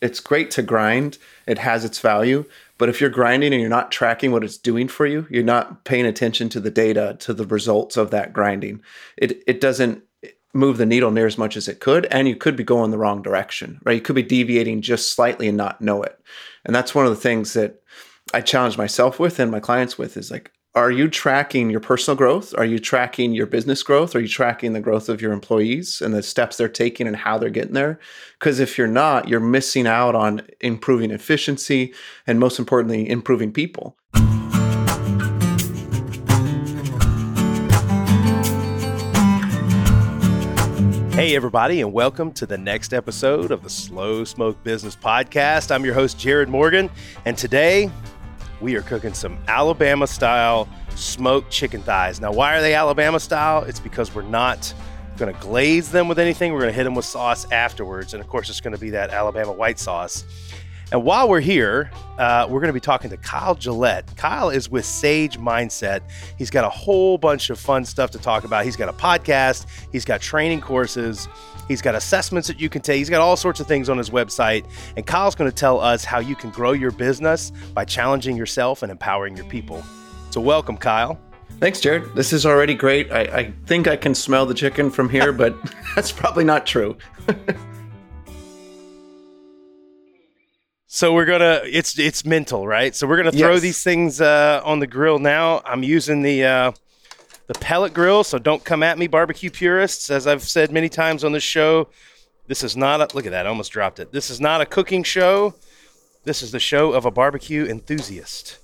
It's great to grind. It has its value. But if you're grinding and you're not tracking what it's doing for you, you're not paying attention to the data, to the results of that grinding, it doesn't move the needle near as much as it could. And you could be going the wrong direction, right? You could be deviating just slightly and not know it. And that's one of the things that I challenge myself with and my clients with is like, are you tracking your personal growth? Are you tracking your business growth? Are you tracking the growth of your employees and the steps they're taking and how they're getting there? Because if you're not, you're missing out on improving efficiency and, most importantly, improving people. Hey, everybody, and welcome to the next episode of the Slow Smoke Business Podcast. I'm your host, Jarrod Morgan, and today we are cooking some Alabama-style smoked chicken thighs. Now, why are they Alabama-style? It's because we're not going to glaze them with anything. We're going to hit them with sauce afterwards, and, of course, it's going to be that Alabama white sauce. And while we're here, we're going to be talking to Kyle Gillette. Kyle is with Sage Mindset. He's got a whole bunch of fun stuff to talk about. He's got a podcast. He's got training courses. He's got assessments that you can take. He's got all sorts of things on his website. And Kyle's going to tell us how you can grow your business by challenging yourself and empowering your people. So welcome, Kyle. Thanks, Jarrod. This is already great. I think I can smell the chicken from here, but that's probably not true. So we're going to, it's mental, right? So we're going to throw these things on the grill now. I'm using the pellet grill, so don't come at me, barbecue purists. As I've said many times on this show, this is not a, look at that, I almost dropped it. This is not a cooking show. This is the show of a barbecue enthusiast.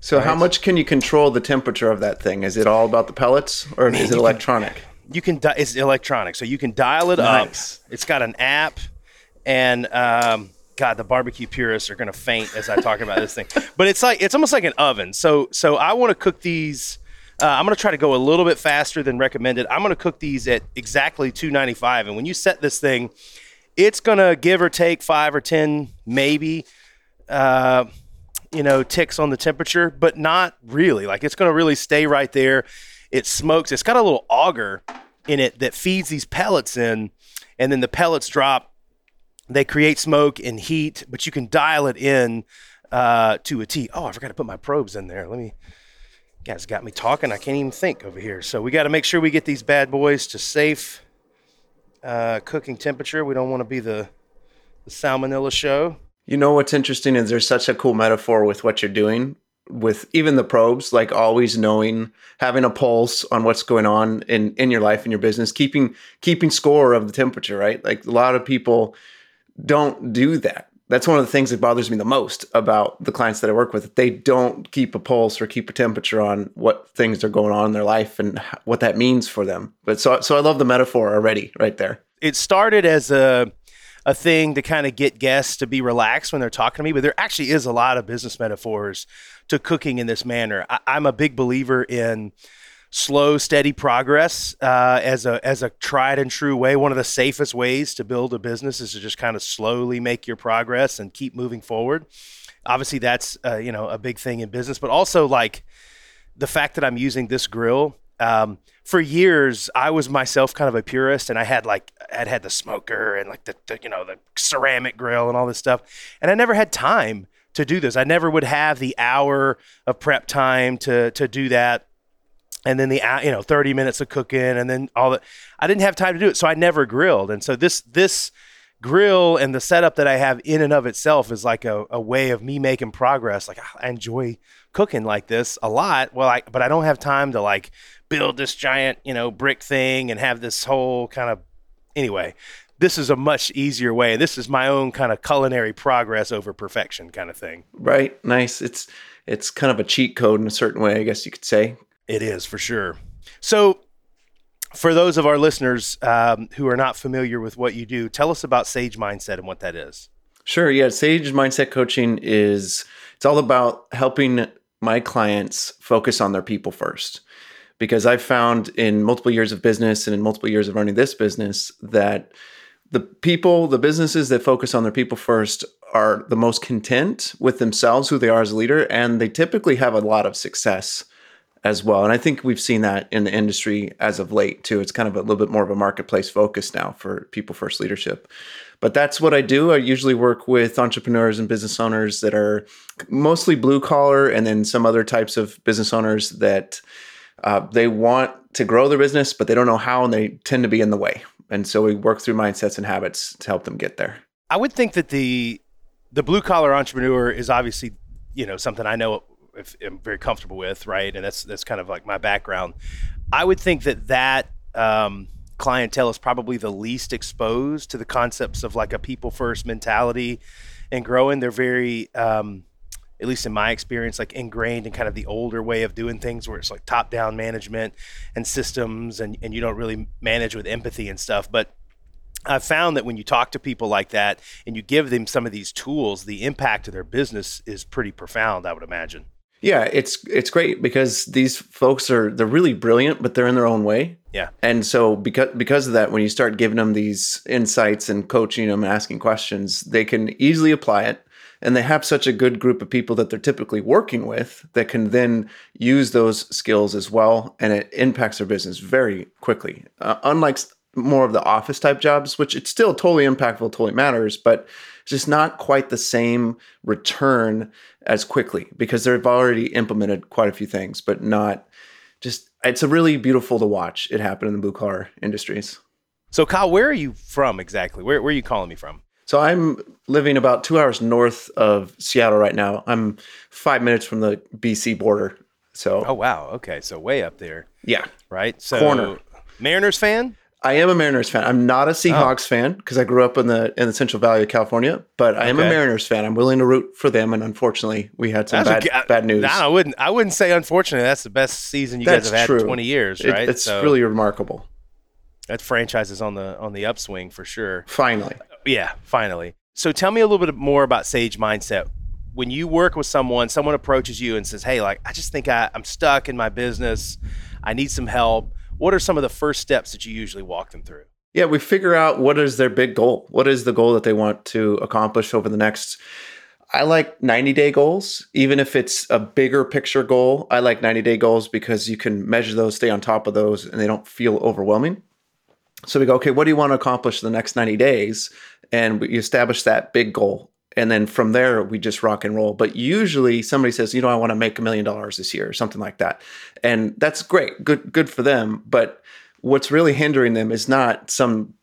So right? How much can you control the temperature of that thing? Is it all about the pellets or is it electronic? It's electronic, so you can dial it up. It's got an app and... God, the barbecue purists are going to faint as I talk about this thing. But it's like, it's almost like an oven. So I want to cook these. I'm going to try to go a little bit faster than recommended. I'm going to cook these at exactly 295. And when you set this thing, it's going to give or take 5 or 10, maybe, ticks on the temperature, but not really. Like, it's going to really stay right there. It smokes. It's got a little auger in it that feeds these pellets in, and then the pellets drop. They create smoke and heat, but you can dial it in to a T. Oh, I forgot to put my probes in there. Guys got me talking. I can't even think over here. So we got to make sure we get these bad boys to safe cooking temperature. We don't want to be the salmonella show. You know what's interesting is there's such a cool metaphor with what you're doing with even the probes, like always knowing, having a pulse on what's going on in your life, in your business, keeping score of the temperature, right? Like a lot of people... don't do that. That's one of the things that bothers me the most about the clients that I work with. They don't keep a pulse or keep a temperature on what things are going on in their life and what that means for them. But so I love the metaphor already right there. It started as a thing to kind of get guests to be relaxed when they're talking to me, but there actually is a lot of business metaphors to cooking in this manner. I'm a big believer in slow, steady progress as a tried and true way. One of the safest ways to build a business is to just kind of slowly make your progress and keep moving forward. Obviously, that's a big thing in business, but also like the fact that I'm using this grill. For years, I was myself kind of a purist, and I had I'd had the smoker and like the ceramic grill and all this stuff, and I never had time to do this. I never would have the hour of prep time to do that. And then 30 minutes of cooking and then all that. I didn't have time to do it, so I never grilled. And so this grill and the setup that I have in and of itself is like a way of me making progress. Like, I enjoy cooking like this a lot. Well, but I don't have time to like build this giant, brick thing and have this whole kind of, anyway, this is a much easier way. This is my own kind of culinary progress over perfection kind of thing. Right. Nice. It's kind of a cheat code in a certain way, I guess you could say. It is, for sure. So for those of our listeners who are not familiar with what you do, tell us about Sage Mindset and what that is. Sure. Yeah. Sage Mindset Coaching it's all about helping my clients focus on their people first, because I've found in multiple years of business and in multiple years of running this business that the businesses that focus on their people first are the most content with themselves, who they are as a leader, and they typically have a lot of success as well. And I think we've seen that in the industry as of late too. It's kind of a little bit more of a marketplace focus now for people first leadership. But that's what I do. I usually work with entrepreneurs and business owners that are mostly blue collar, and then some other types of business owners that they want to grow their business, but they don't know how, and they tend to be in the way. And so we work through mindsets and habits to help them get there. I would think that the blue collar entrepreneur is obviously, you know, something I know I'm very comfortable with, right? And that's kind of like my background. I would think that clientele is probably the least exposed to the concepts of like a people first mentality and growing. They're very, at least in my experience, like ingrained in kind of the older way of doing things, where it's like top down management and systems, and you don't really manage with empathy and stuff. But I've found that when you talk to people like that and you give them some of these tools, the impact of their business is pretty profound, I would imagine. Yeah, it's great because these folks they're really brilliant, but they're in their own way. Yeah. And so because of that, when you start giving them these insights and coaching them and asking questions, they can easily apply it. And they have such a good group of people that they're typically working with that can then use those skills as well. And it impacts their business very quickly. Unlike more of the office type jobs, which it's still totally impactful, totally matters, but it's just not quite the same return as quickly because they've already implemented quite a few things, but not just, it's a really beautiful to watch it happen in the blue collar industries. So Kyle, where are you from exactly? Where are you calling me from? So I'm living about 2 hours north of Seattle right now. I'm 5 minutes from the BC border. So oh wow, okay, so way up there. Yeah, right. So corner. Mariners fan? I am a Mariners fan. I'm not a Seahawks fan because I grew up in the Central Valley of California, but I am a Mariners fan. I'm willing to root for them, and unfortunately, we had some bad news. No, I wouldn't say unfortunately. That's the best season you guys have had in 20 years, right? It's really remarkable. That franchise is on the upswing for sure. Finally. Yeah, finally. So tell me a little bit more about Sage Mindset. When you work with someone approaches you and says, hey, like, I just think I'm stuck in my business. I need some help. What are some of the first steps that you usually walk them through? Yeah, we figure out what is their big goal. What is the goal that they want to accomplish over the next, I like 90-day goals, even if it's a bigger picture goal. I like 90-day goals because you can measure those, stay on top of those, and they don't feel overwhelming. So we go, okay, what do you want to accomplish in the next 90 days? And we establish that big goal. And then from there, we just rock and roll. But usually somebody says, you know, I want to make $1 million this year or something like that. And that's great. Good for them. But what's really hindering them is not some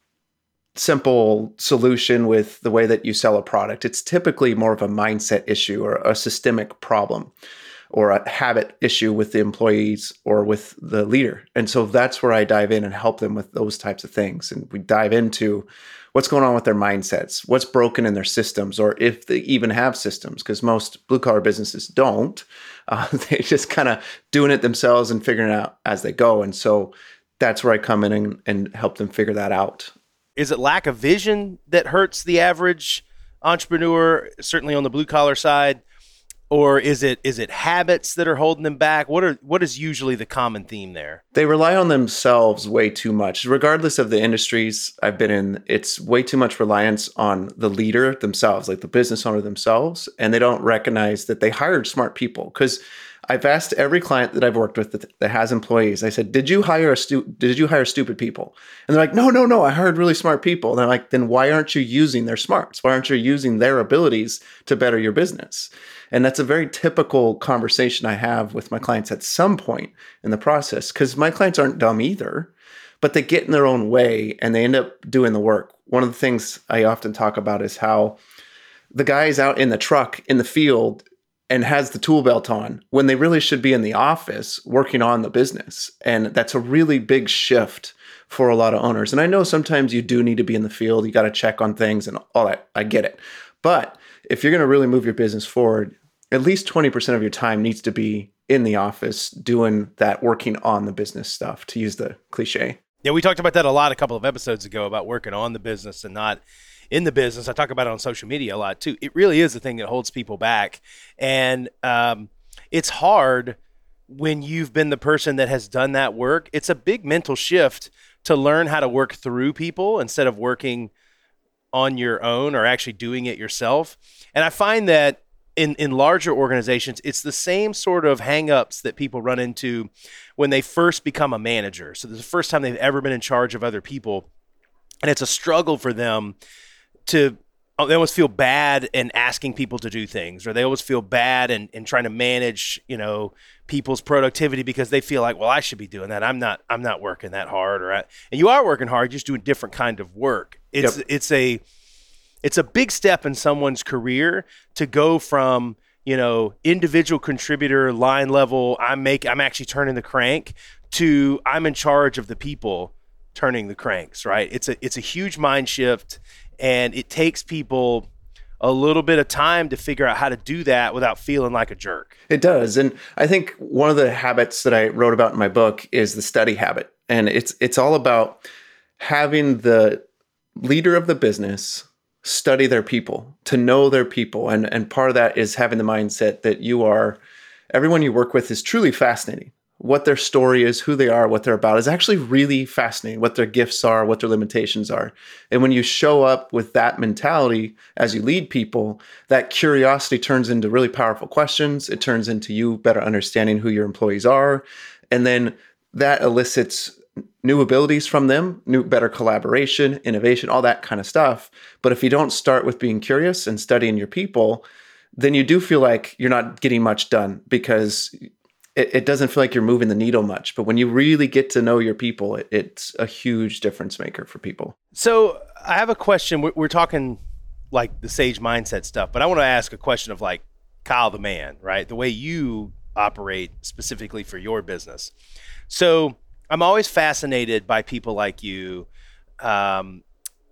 simple solution with the way that you sell a product. It's typically more of a mindset issue or a systemic problem or a habit issue with the employees or with the leader. And so that's where I dive in and help them with those types of things. And we dive into what's going on with their mindsets, what's broken in their systems, or if they even have systems, because most blue-collar businesses don't. They're just kind of doing it themselves and figuring it out as they go. And so that's where I come in and help them figure that out. Is it lack of vision that hurts the average entrepreneur, certainly on the blue-collar side? Or is it habits that are holding them back? What is usually the common theme there? They rely on themselves way too much. Regardless of the industries I've been in, it's way too much reliance on the leader themselves, like the business owner themselves. And they don't recognize that they hired smart people. Because I've asked every client that I've worked with that has employees, I said, did you hire stupid people? And they're like, no, I hired really smart people. And I'm like, then why aren't you using their smarts? Why aren't you using their abilities to better your business? And that's a very typical conversation I have with my clients at some point in the process, because my clients aren't dumb either, but they get in their own way and they end up doing the work. One of the things I often talk about is how the guy's out in the truck in the field and has the tool belt on when they really should be in the office working on the business. And that's a really big shift for a lot of owners. And I know sometimes you do need to be in the field. You got to check on things and all that. I get it. But if you're going to really move your business forward, at least 20% of your time needs to be in the office doing that, working on the business stuff, to use the cliche. Yeah, we talked about that a lot a couple of episodes ago about working on the business and not in the business. I talk about it on social media a lot too. It really is the thing that holds people back. And it's hard when you've been the person that has done that work. It's a big mental shift to learn how to work through people instead of working on your own or actually doing it yourself. And I find that in larger organizations, it's the same sort of hang-ups that people run into when they first become a manager. So this is the first time they've ever been in charge of other people. And it's a struggle for them to, they always feel bad in asking people to do things, or they always feel bad in trying to manage, you know, people's productivity, because they feel like, well, I should be doing that. I'm not working that hard, and you are working hard, you're just doing different kind of work. It's a big step in someone's career to go from, you know, individual contributor line level, I'm actually turning the crank, to I'm in charge of the people turning the cranks, right? It's a huge mind shift. And it takes people a little bit of time to figure out how to do that without feeling like a jerk. It does. And I think one of the habits that I wrote about in my book is the study habit. And it's all about having the leader of the business study their people, to know their people. And part of that is having the mindset that everyone you work with is truly fascinating. What their story is, who they are, what they're about is actually really fascinating, what their gifts are, what their limitations are. And when you show up with that mentality as you lead people, that curiosity turns into really powerful questions. It turns into you better understanding who your employees are. And then that elicits new abilities from them, better collaboration, innovation, all that kind of stuff. But if you don't start with being curious and studying your people, then you do feel like you're not getting much done, because it doesn't feel like you're moving the needle much. But when you really get to know your people, it's a huge difference maker for people. So I have a question. We're talking like the Sage Mindset stuff, but I want to ask a question of like Kyle the man, right? The way you operate specifically for your business. So I'm always fascinated by people like you,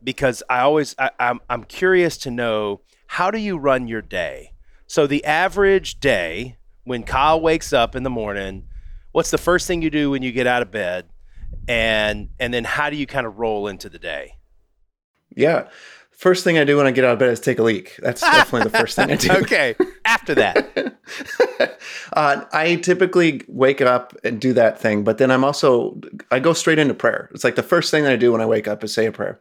because I'm curious to know, how do you run your day? So the average day, when Kyle wakes up in the morning, what's the first thing you do when you get out of bed? And then how do you kind of roll into the day? Yeah. First thing I do when I get out of bed is take a leak. That's definitely the first thing I do. Okay. After that. I typically wake up and do that thing, but then I go straight into prayer. It's like the first thing that I do when I wake up is say a prayer.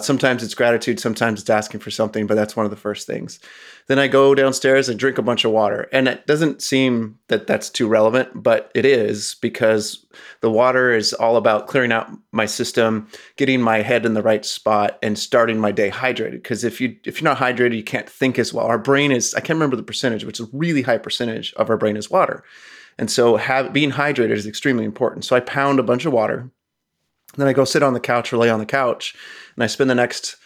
Sometimes it's gratitude, sometimes it's asking for something, but that's one of the first things. Then I go downstairs and drink a bunch of water. And it doesn't seem that that's too relevant, but it is, because the water is all about clearing out my system, getting my head in the right spot, and starting my day hydrated. Because if you're not hydrated, you can't think as well. Our brain is, I can't remember the percentage, but it's a really high percentage of our brain is water. And so being hydrated is extremely important. So I pound a bunch of water. Then I go sit on the couch or lay on the couch, and I spend the next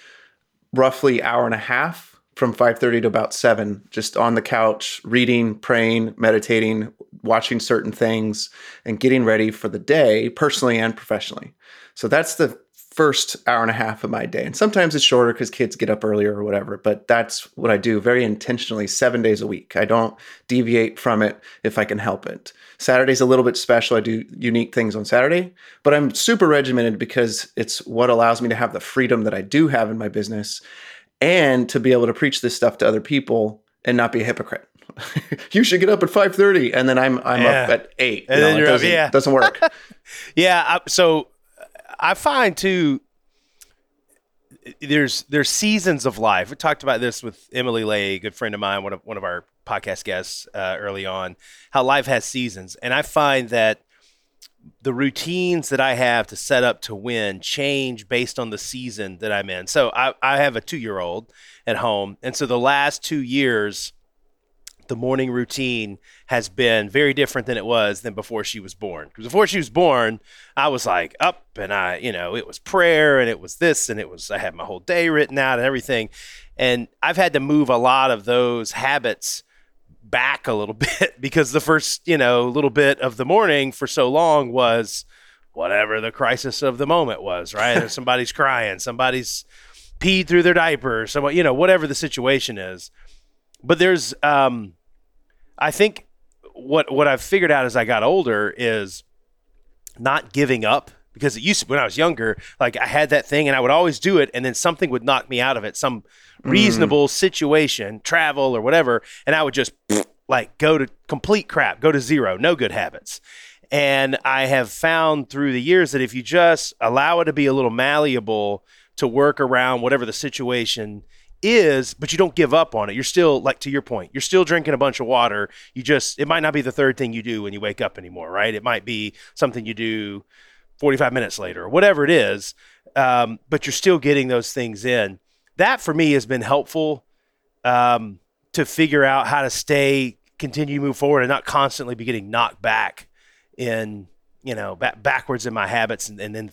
roughly hour and a half from 5:30 to about 7, just on the couch, reading, praying, meditating, watching certain things, and getting ready for the day, personally and professionally. So that's the first hour and a half of my day. And sometimes it's shorter because kids get up earlier or whatever, but that's what I do very intentionally 7 days a week. I don't deviate from it if I can help it. Saturday's a little bit special. I do unique things on Saturday, but I'm super regimented because it's what allows me to have the freedom that I do have in my business, and to be able to preach this stuff to other people and not be a hypocrite. You should get up at 5:30, and then I'm up at 8. And then doesn't work. So I find too, there's seasons of life. We talked about this with Emily Lay, a good friend of mine, one of our podcast guests early on, how life has seasons. And I find that the routines that I have to set up to win change based on the season that I'm in. So I have a 2-year-old at home. And so the last 2 years, the morning routine has been very different than before she was born. Because before she was born, I was like up and it was prayer and it was this and I had my whole day written out and everything. And I've had to move a lot of those habits back a little bit, because the first, little bit of the morning for so long was whatever the crisis of the moment was, right? Somebody's crying, somebody's peed through their diaper, someone, whatever the situation is. But there's, I think what I've figured out as I got older is not giving up, because it used to, when I was younger, like I had that thing and I would always do it. And then something would knock me out of it, some reasonable situation, travel or whatever. And I would just like go to complete crap, go to zero, no good habits. And I have found through the years that if you just allow it to be a little malleable to work around whatever the situation is, but you don't give up on it. You're still, like to your point, you're still drinking a bunch of water. You just, it might not be the third thing you do when you wake up anymore, right? It might be something you do 45 minutes later or whatever it is, but you're still getting those things in. That for me has been helpful to figure out how to continue to move forward and not constantly be getting knocked back in, backwards in my habits and then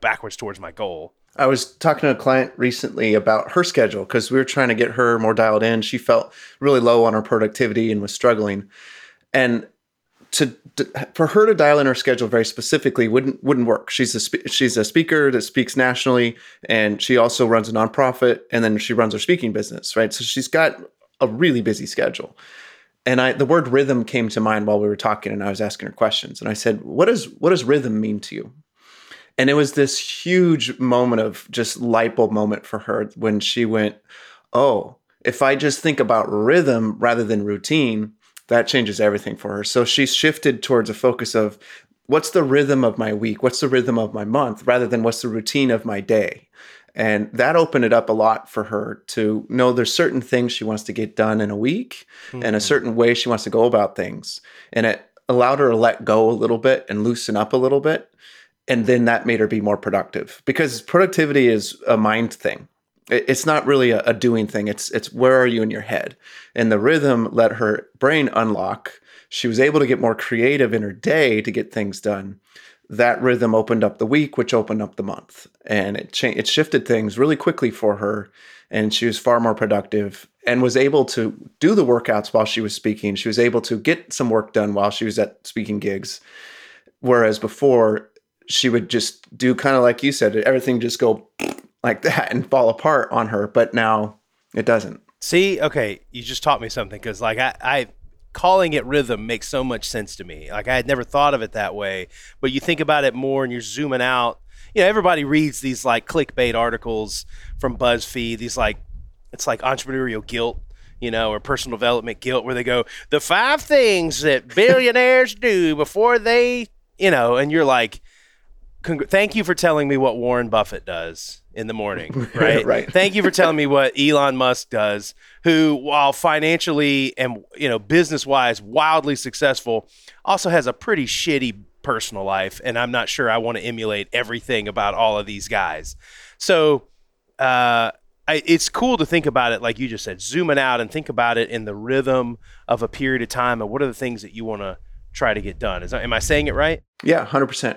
backwards towards my goal. I was talking to a client recently about her schedule because we were trying to get her more dialed in. She felt really low on her productivity and was struggling. And for her to dial in her schedule very specifically wouldn't work. She's a speaker that speaks nationally, and she also runs a nonprofit, and then she runs her speaking business, right? So she's got a really busy schedule. And the word rhythm came to mind while we were talking, and I was asking her questions. And I said, what does rhythm mean to you? And it was this huge moment of just light bulb moment for her when she went, oh, if I just think about rhythm rather than routine, that changes everything for her. So she shifted towards a focus of what's the rhythm of my week? What's the rhythm of my month rather than what's the routine of my day? And that opened it up a lot for her to know there's certain things she wants to get done in a week and a certain way she wants to go about things. And it allowed her to let go a little bit and loosen up a little bit. And then that made her be more productive because productivity is a mind thing. It's not really a doing thing. It's where are you in your head? And the rhythm let her brain unlock. She was able to get more creative in her day to get things done. That rhythm opened up the week, which opened up the month. And it shifted things really quickly for her. And she was far more productive and was able to do the workouts while she was speaking. She was able to get some work done while she was at speaking gigs. Whereas before, she would just do kind of like you said, everything just go like that and fall apart on her. But now it doesn't. See, okay, you just taught me something because like I calling it rhythm makes so much sense to me. Like I had never thought of it that way, but you think about it more and you're zooming out. Everybody reads these like clickbait articles from BuzzFeed. These like, it's like entrepreneurial guilt, or personal development guilt where they go, the 5 things that billionaires do before they, and you're like, thank you for telling me what Warren Buffett does in the morning, right? Right. Thank you for telling me what Elon Musk does, who, while financially and, business-wise, wildly successful, also has a pretty shitty personal life. And I'm not sure I want to emulate everything about all of these guys. So it's cool to think about it, like you just said, zooming out and think about it in the rhythm of a period of time. And what are the things that you want to try to get done? Am I saying it right? Yeah, 100%.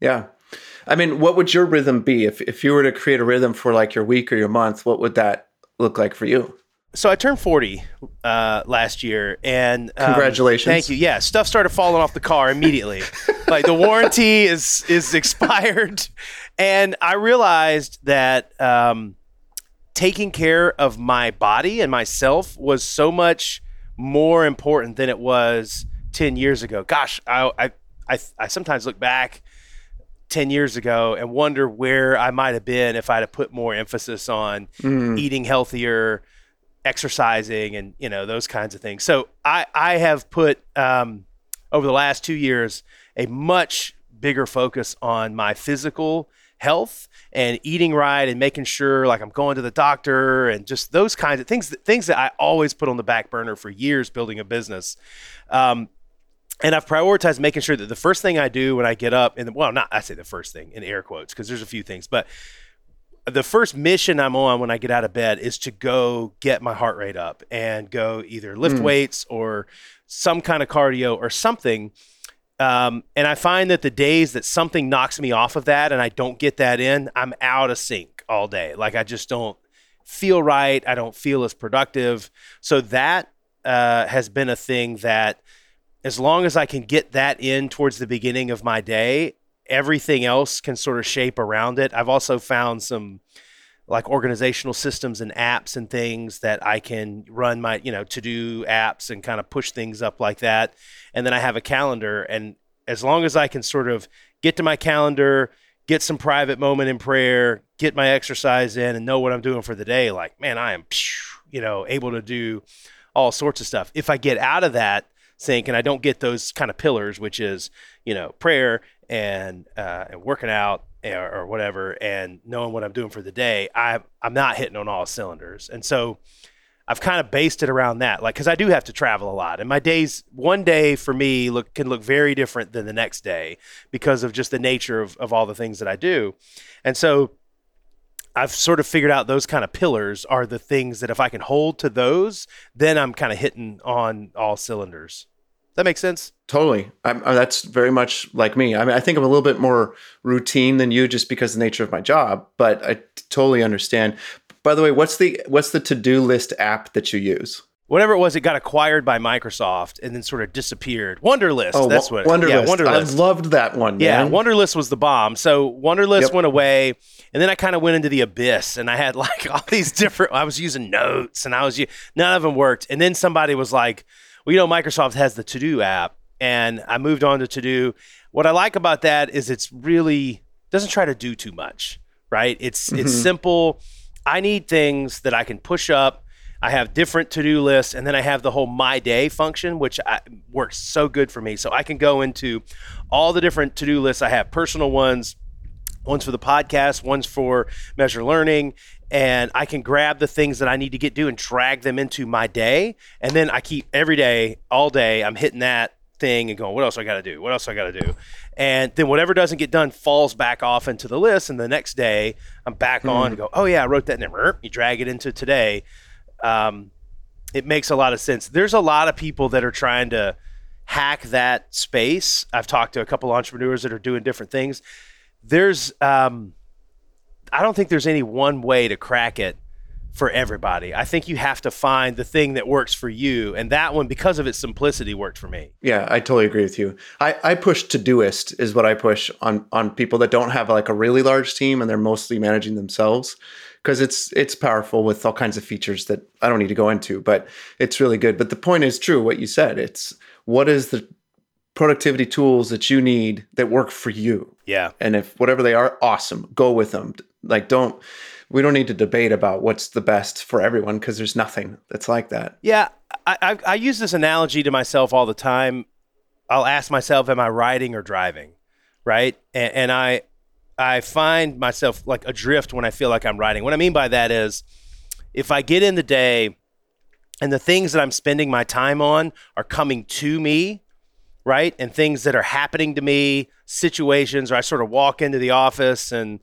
Yeah. I mean, what would your rhythm be? If you were to create a rhythm for like your week or your month, what would that look like for you? So I turned 40 last year and congratulations. Thank you. Yeah. Stuff started falling off the car immediately. Like the warranty is expired. And I realized that taking care of my body and myself was so much more important than it was 10 years ago. Gosh, I sometimes look back 10 years ago and wonder where I might have been if I'd have put more emphasis on eating healthier, exercising, and those kinds of things. So I have put over the last 2 years a much bigger focus on my physical health and eating right and making sure like I'm going to the doctor and just those kinds of things that I always put on the back burner for years building a business. And I've prioritized making sure that the first thing I do when I get up, I say the first thing in air quotes because there's a few things, but the first mission I'm on when I get out of bed is to go get my heart rate up and go either lift weights or some kind of cardio or something. And I find that the days that something knocks me off of that and I don't get that in, I'm out of sync all day. Like I just don't feel right. I don't feel as productive. So that has been a thing that, as long as I can get that in towards the beginning of my day, everything else can sort of shape around it. I've also found some like organizational systems and apps and things that I can run my, to-do apps and kind of push things up like that. And then I have a calendar. And as long as I can sort of get to my calendar, get some private moment in prayer, get my exercise in and know what I'm doing for the day, like, man, I am, able to do all sorts of stuff. If I get out of that sync and I don't get those kind of pillars, which is prayer and working out or whatever, and knowing what I'm doing for the day, I'm not hitting on all cylinders. And so I've kind of based it around that, like, because I do have to travel a lot, and my days, one day for me can look very different than the next day because of just the nature of all the things that I do. And so I've sort of figured out those kind of pillars are the things that if I can hold to those, then I'm kind of hitting on all cylinders. That makes sense? Totally. That's very much like me. I mean, I think I'm a little bit more routine than you just because of the nature of my job, but I totally understand. By the way, what's the to-do list app that you use? Whatever it was, it got acquired by Microsoft and then sort of disappeared. Wunderlist. Oh, that's what. Wunderlist. Yeah, Wunderlist. I loved that one. Yeah, man. Wunderlist was the bomb. So Wunderlist went away, and then I kind of went into the abyss, and I had like all these different. I was using notes, and none of them worked. And then somebody was like, "Well, you know, Microsoft has the To Do app," and I moved on to To Do. What I like about that is it's really doesn't try to do too much, right? It's simple. I need things that I can push up. I have different to-do lists, and then I have the whole My Day function, which works so good for me. So I can go into all the different to-do lists. I have personal ones for the podcast, ones for Measure Learning, and I can grab the things that I need to get done and drag them into my day. And then I keep every day, all day, I'm hitting that thing and going, what else I got to do? And then whatever doesn't get done falls back off into the list. And the next day I'm back on and go, oh yeah, I wrote that in there. You drag it into today. It makes a lot of sense. There's a lot of people that are trying to hack that space. I've talked to a couple entrepreneurs that are doing different things. There's, I don't think there's any one way to crack it for everybody. I think you have to find the thing that works for you. And that one, because of its simplicity, worked for me. Yeah, I totally agree with you. I push Todoist is what I push on people that don't have like a really large team and they're mostly managing themselves, because it's powerful with all kinds of features that I don't need to go into, but it's really good. But the point is true, what you said. It's what is the productivity tools that you need that work for you. Yeah. And if whatever they are, awesome, go with them. Like we don't need to debate about what's the best for everyone, because there's nothing that's like that. Yeah. I use this analogy to myself all the time. I'll ask myself, am I riding or driving? Right. And I find myself like adrift when I feel like I'm riding. What I mean by that is if I get in the day and the things that I'm spending my time on are coming to me, right? And things that are happening to me, situations where I sort of walk into the office and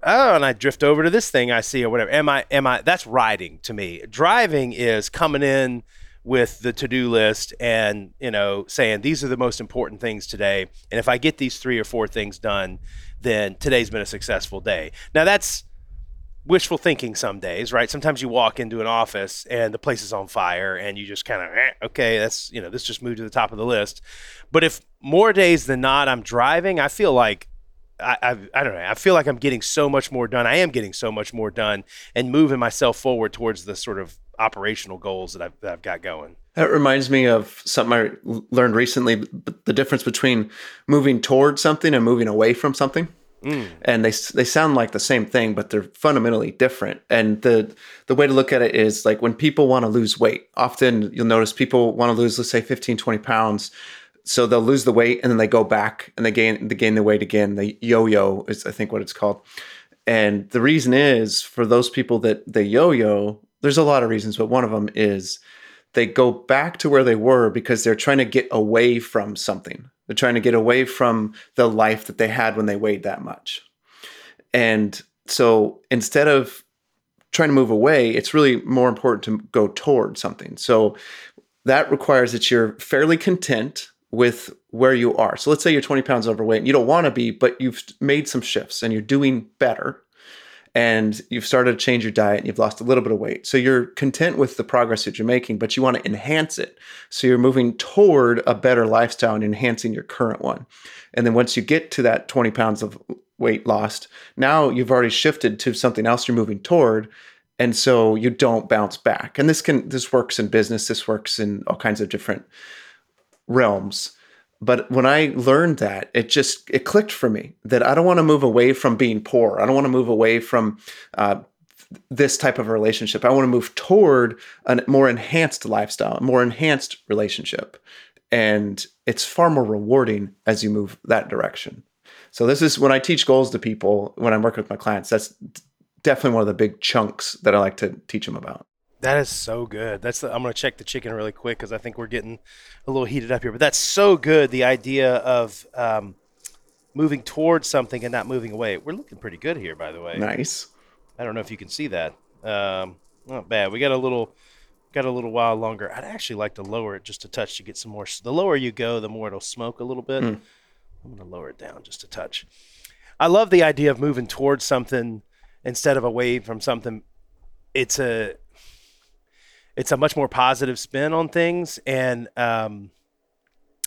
I drift over to this thing I see or whatever. Am I, that's riding to me. Driving is coming in with the to-do list and, you know, saying these are the most important things today. And if I get these 3 or 4 things done, then today's been a successful day. Now that's wishful thinking some days, right? Sometimes you walk into an office and the place is on fire and you just kind of, okay, that's, you know, this just moved to the top of the list. But if more days than not I'm driving, I feel like I don't know. I feel like I'm getting so much more done. I am getting so much more done and moving myself forward towards the sort of operational goals that I've got going. That reminds me of something I learned recently, the difference between moving towards something and moving away from something. And they sound like the same thing, but they're fundamentally different. And the way to look at it is like when people want to lose weight, often you'll notice people want to lose, let's say 15, 20 pounds. So they'll lose the weight and then they go back and they gain the weight again. The yo-yo is, I think, what it's called. And the reason is for those people that they yo-yo, there's a lot of reasons, but one of them is they go back to where they were because they're trying to get away from something. They're trying to get away from the life that they had when they weighed that much. And so instead of trying to move away, it's really more important to go toward something. So that requires that you're fairly content with where you are. So let's say you're 20 pounds overweight and you don't want to be, but you've made some shifts and you're doing better and you've started to change your diet and you've lost a little bit of weight. So you're content with the progress that you're making, but you want to enhance it. So you're moving toward a better lifestyle and enhancing your current one. And then once you get to that 20 pounds of weight lost, now you've already shifted to something else you're moving toward. And so you don't bounce back. And this works in business. This works in all kinds of different realms. But when I learned that, it clicked for me that I don't want to move away from being poor. I don't want to move away from this type of a relationship. I want to move toward a more enhanced lifestyle, a more enhanced relationship. And it's far more rewarding as you move that direction. So this is when I teach goals to people, when I'm working with my clients, that's definitely one of the big chunks that I like to teach them about. That is so good. I'm going to check the chicken really quick because I think we're getting a little heated up here. But that's so good, the idea of moving towards something and not moving away. We're looking pretty good here, by the way. Nice. I don't know if you can see that. Not bad. We got a little while longer. I'd actually like to lower it just a touch to get some more. The lower you go, the more it'll smoke a little bit. I'm going to lower it down just a touch. I love the idea of moving towards something instead of away from something. It's a much more positive spin on things. And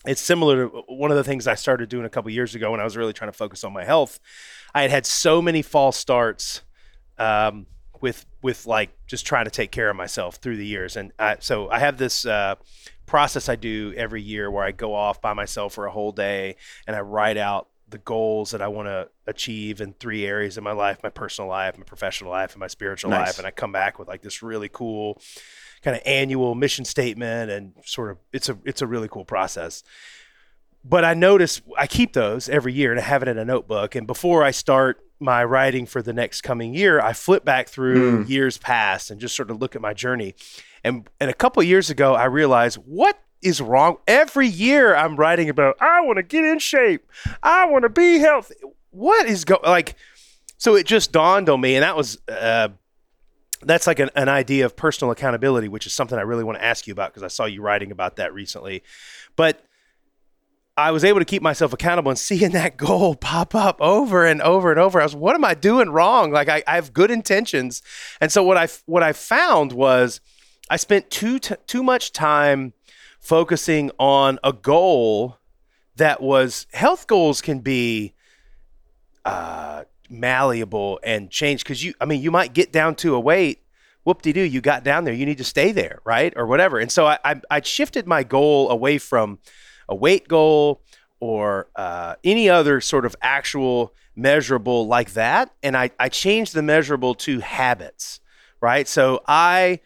it's similar to one of the things I started doing a couple of years ago when I was really trying to focus on my health. I had so many false starts with like just trying to take care of myself through the years. And so I have this process I do every year where I go off by myself for a whole day and I write out the goals that I want to achieve in three areas of my life: my personal life, my professional life, and my spiritual life. And I come back with like this really cool kind of annual mission statement, and sort of, it's a really cool process. But I notice I keep those every year and I have it in a notebook. And before I start my writing for the next coming year, I flip back through years past and just sort of look at my journey. And a couple of years ago, I realized what is wrong. Every year I'm writing about, I want to get in shape. I want to be healthy. What is going, like, so it just dawned on me. And that was, that's like an idea of personal accountability, which is something I really want to ask you about because I saw you writing about that recently. But I was able to keep myself accountable, and seeing that goal pop up over and over and over, I was, what am I doing wrong? Like I have good intentions. And so what I found was I spent too much time focusing on a goal that was, health goals can be malleable and change. Cause you might get down to a weight, whoop-de-doo, you got down there, you need to stay there, right? Or whatever. And so I shifted my goal away from a weight goal or any other sort of actual measurable like that. And I changed the measurable to habits, right? So I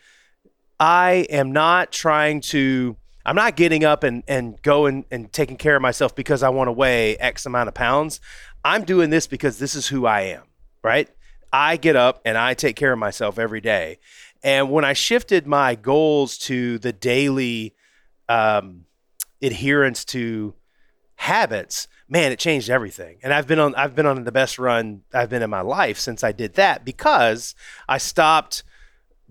am not trying to, I'm not getting up and going and taking care of myself because I want to weigh X amount of pounds. I'm doing this because this is who I am, right? I get up and I take care of myself every day. And when I shifted my goals to the daily, adherence to habits, man, it changed everything. And I've been on the best run I've been in my life since I did that, because I stopped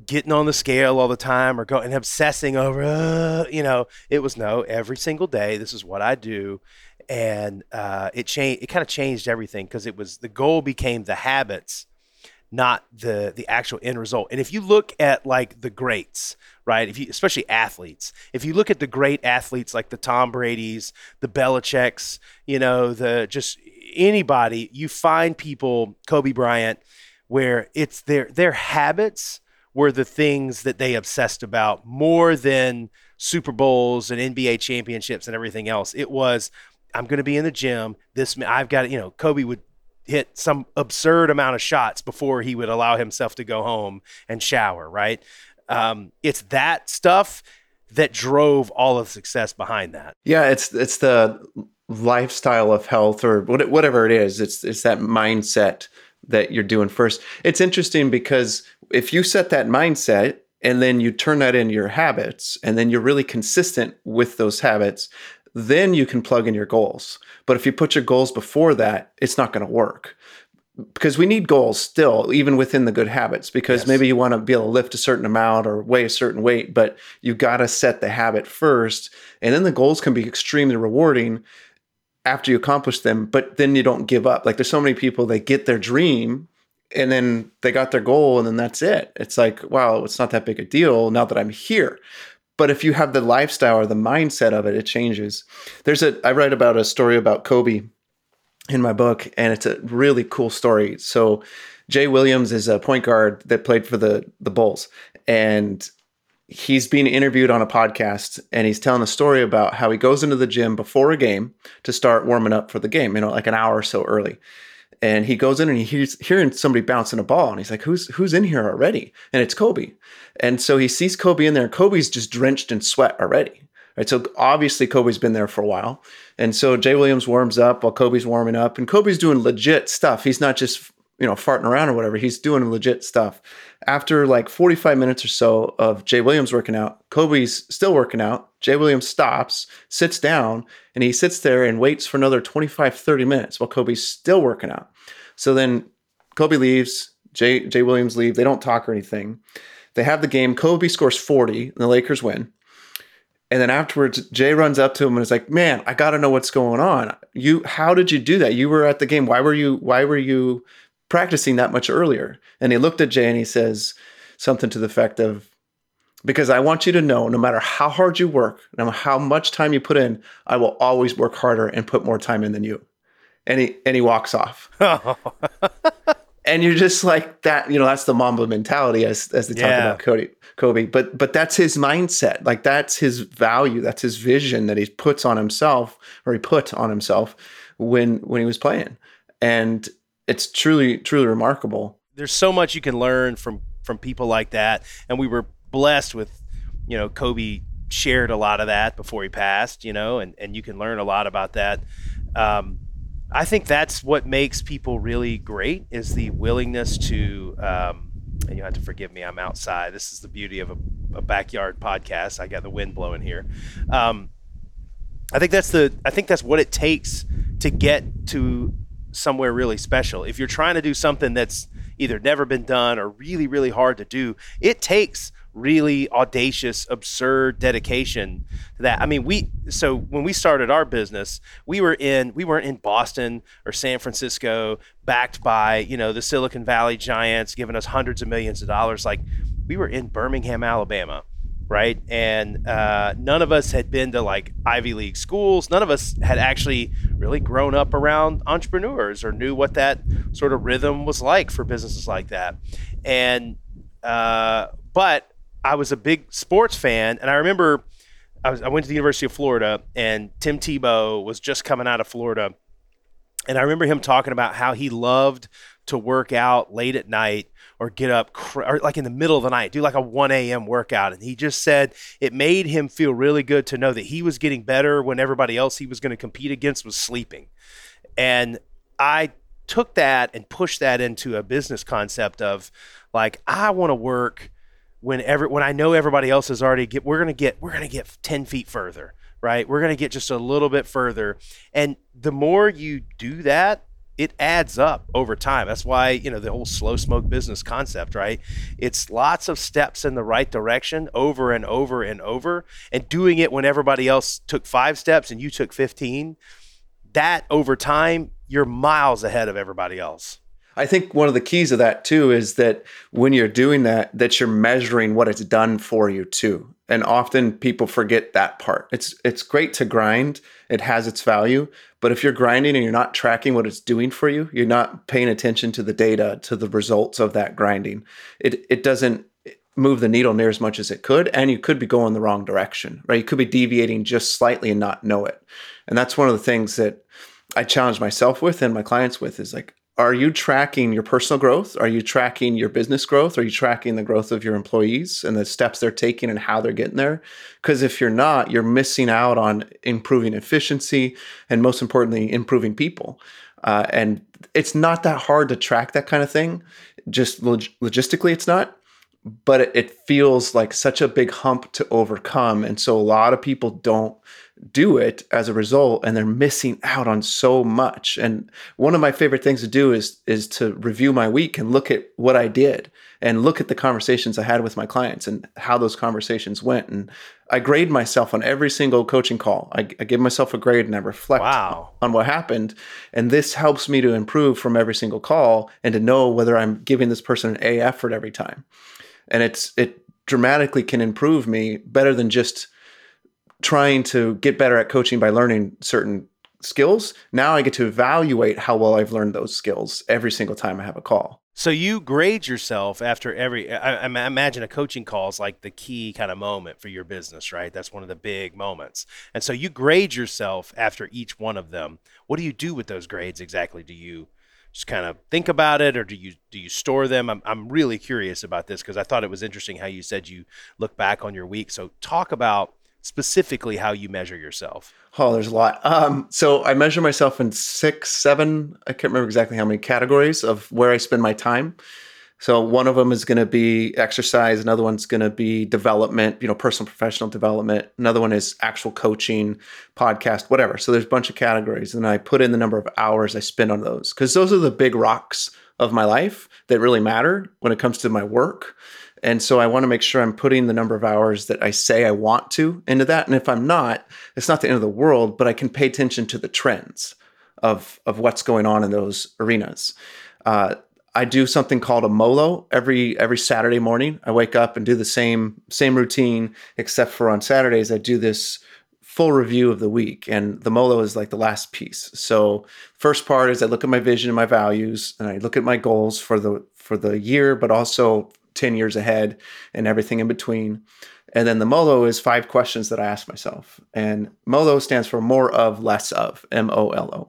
getting on the scale all the time or going and obsessing over, it was every single day. This is what I do. And it changed. It kind of changed everything, because it was, the goal became the habits, not the actual end result. And if you look at like the greats, right? Especially athletes, if you look at the great athletes, like the Tom Brady's, the Belichick's, just anybody, you find people, Kobe Bryant, where it's their habits were the things that they obsessed about more than Super Bowls and NBA championships and everything else. It was, I'm going to be in the gym. Kobe would hit some absurd amount of shots before he would allow himself to go home and shower, right? It's that stuff that drove all of success behind that. Yeah, it's the lifestyle of health, or whatever it is. It's that mindset that you're doing first. It's interesting because if you set that mindset and then you turn that into your habits, and then you're really consistent with those habits, then you can plug in your goals. But if you put your goals before that, it's not going to work, because we need goals still, even within the good habits, because maybe you want to be able to lift a certain amount or weigh a certain weight, but you got to set the habit first. And then the goals can be extremely rewarding after you accomplish them, but then you don't give up. Like, there's so many people, they get their dream and then they got their goal and then that's it. It's like, wow, it's not that big a deal now that I'm here. But if you have the lifestyle or the mindset of it, it changes. I write about a story about Kobe in my book, and it's a really cool story. So Jay Williams is a point guard that played for the Bulls, and he's being interviewed on a podcast, and he's telling a story about how he goes into the gym before a game to start warming up for the game, like an hour or so early. And he goes in and he's hearing somebody bouncing a ball, and he's like, who's in here already? And it's Kobe. And so he sees Kobe in there, and Kobe's just drenched in sweat already, Right? So obviously Kobe's been there for a while. And so Jay Williams warms up while Kobe's warming up, and Kobe's doing legit stuff. He's not just, you know, farting around or whatever. He's doing legit stuff. After like 45 minutes or so of Jay Williams working out, Kobe's still working out. Jay Williams stops, sits down, and he sits there and waits for another 25, 30 minutes while Kobe's still working out. So then Kobe leaves, Jay Williams leave. They don't talk or anything. They have the game. Kobe scores 40, and the Lakers win. And then afterwards, Jay runs up to him and is like, "Man, I got to know what's going on. How did you do that? You were at the game. Why were you practicing that much earlier?" And he looked at Jay and he says something to the effect of, "Because I want you to know, no matter how hard you work, no matter how much time you put in, I will always work harder and put more time in than you." And he walks off. Oh. And you're just like that, you know, that's the Mamba mentality as they talk about Kobe. But that's his mindset. Like, that's his value. That's his vision that he put on himself when he was playing. And it's truly, truly remarkable. There's so much you can learn from people like that. And we were blessed with, you know, Kobe shared a lot of that before he passed, you know, and you can learn a lot about that. I think that's what makes people really great, is the willingness to, and you have to forgive me, I'm outside. This is the beauty of a backyard podcast. I got the wind blowing here. I think that's what it takes to get to somewhere really special. If you're trying to do something that's either never been done or really, really hard to do, it takes really audacious, absurd dedication to that. I mean, so when we started our business, we weren't in Boston or San Francisco, backed by, you know, the Silicon Valley giants giving us hundreds of millions of dollars. Like, we were in Birmingham, Alabama, right? And none of us had been to like Ivy League schools. None of us had actually really grown up around entrepreneurs or knew what that sort of rhythm was like for businesses like that. And, but I was a big sports fan. And I remember I went to the University of Florida, and Tim Tebow was just coming out of Florida. And I remember him talking about how he loved to work out late at night or get up or like in the middle of the night, do like a 1 a.m. workout. And he just said it made him feel really good to know that he was getting better when everybody else he was going to compete against was sleeping. And I took that and pushed that into a business concept of like, I want to work when I know everybody else is already we're going to get 10 feet further, right? We're going to get just a little bit further. And the more you do that, it adds up over time. That's why, you know, the whole slow smoke business concept, right? It's lots of steps in the right direction over and over and over, and doing it when everybody else took 5 steps and you took 15, that over time, you're miles ahead of everybody else. I think one of the keys of that too is that when you're doing that you're measuring what it's done for you too. And often people forget that part. It's great to grind. It has its value. But if you're grinding and you're not tracking what it's doing for you, you're not paying attention to the data, to the results of that grinding, it doesn't move the needle near as much as it could. And you could be going the wrong direction, right? You could be deviating just slightly and not know it. And that's one of the things that I challenge myself with and my clients with is like, are you tracking your personal growth? Are you tracking your business growth? Are you tracking the growth of your employees and the steps they're taking and how they're getting there? Because if you're not, you're missing out on improving efficiency and, most importantly, improving people. And it's not that hard to track that kind of thing. Just logistically, it's not. But it feels like such a big hump to overcome. And so a lot of people don't do it as a result, and they're missing out on so much. And one of my favorite things to do is to review my week and look at what I did and look at the conversations I had with my clients and how those conversations went. And I grade myself on every single coaching call. I give myself a grade and I reflect on what happened. And this helps me to improve from every single call and to know whether I'm giving this person an A effort every time. And it dramatically can improve me better than just trying to get better at coaching by learning certain skills. Now I get to evaluate how well I've learned those skills every single time I have a call. So you grade yourself after every, I imagine a coaching call is like the key kind of moment for your business, right? That's one of the big moments. And so you grade yourself after each one of them. What do you do with those grades exactly? Do you just kind of think about it, or do you store them? I'm really curious about this because I thought it was interesting how you said you look back on your week. So talk about specifically how you measure yourself? Oh, there's a lot. So I measure myself in 6, 7, I can't remember exactly how many categories of where I spend my time. So one of them is going to be exercise. Another one's going to be development, personal, professional development. Another one is actual coaching, podcast, whatever. So there's a bunch of categories. And I put in the number of hours I spend on those because those are the big rocks of my life that really matter when it comes to my work. And so I want to make sure I'm putting the number of hours that I say I want to into that. And if I'm not, it's not the end of the world, but I can pay attention to the trends of what's going on in those arenas. I do something called a MOLO every Saturday morning. I wake up and do the same routine, except for on Saturdays, I do this full review of the week. And the MOLO is like the last piece. So first part is I look at my vision and my values, and I look at my goals for the year, but also 10 years ahead and everything in between. And then the MOLO is 5 questions that I ask myself. And MOLO stands for more of, less of, MOLO.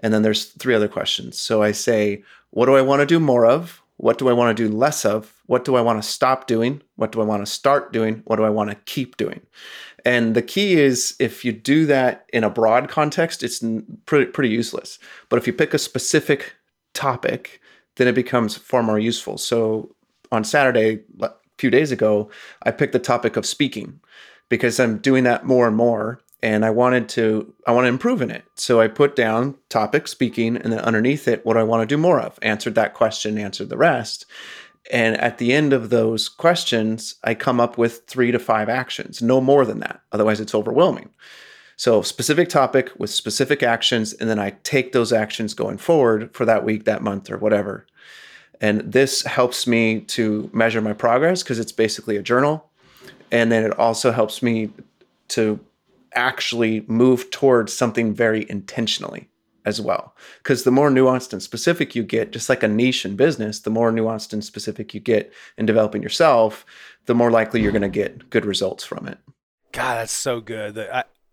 And then there's 3 other questions. So I say, what do I want to do more of? What do I want to do less of? What do I want to stop doing? What do I want to start doing? What do I want to keep doing? And the key is if you do that in a broad context, it's pretty useless. But if you pick a specific topic, then it becomes far more useful. So on Saturday, a few days ago, I picked the topic of speaking because I'm doing that more and more. And I want to improve in it. So I put down topic speaking, and then underneath it, what do I want to do more of? Answered that question, answered the rest. And at the end of those questions, I come up with 3 to 5 actions, no more than that. Otherwise, it's overwhelming. So specific topic with specific actions, and then I take those actions going forward for that week, that month, or whatever. And this helps me to measure my progress because it's basically a journal. And then it also helps me to actually move towards something very intentionally as well. Because the more nuanced and specific you get, just like a niche in business, the more nuanced and specific you get in developing yourself, the more likely you're going to get good results from it. God, that's so good.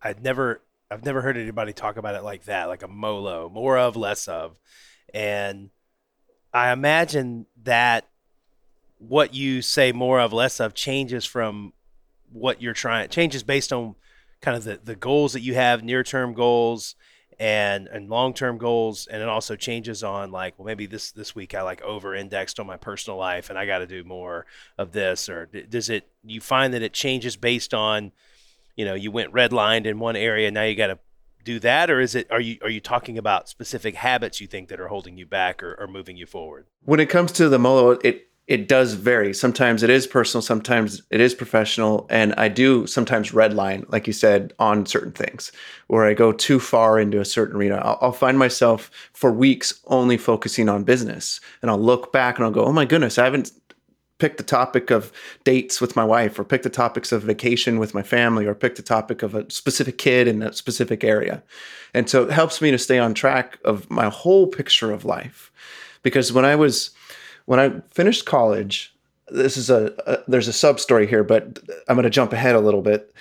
I've never heard anybody talk about it like that, like a MOLO, more of, less of. And I imagine that what you say more of, less of changes from what you're trying, changes based on kind of the goals that you have, near-term goals and long-term goals. And it also changes on like, well, maybe this week I like over-indexed on my personal life and I got to do more of this. Or does it, you find that it changes based on, you went redlined in one area, now you got to do that? Or is it, are you talking about specific habits you think that are holding you back or moving you forward? When it comes to the MOLO, it does vary. Sometimes it is personal, sometimes it is professional. And I do sometimes redline, like you said, on certain things where I go too far into a certain arena. I'll find myself for weeks only focusing on business. And I'll look back and I'll go, oh my goodness, I haven't picked the topic of dates with my wife, or picked the topics of vacation with my family, or picked the topic of a specific kid in a specific area. And so it helps me to stay on track of my whole picture of life. Because when I finished college, this is there's a sub story here, but I'm going to jump ahead a little bit.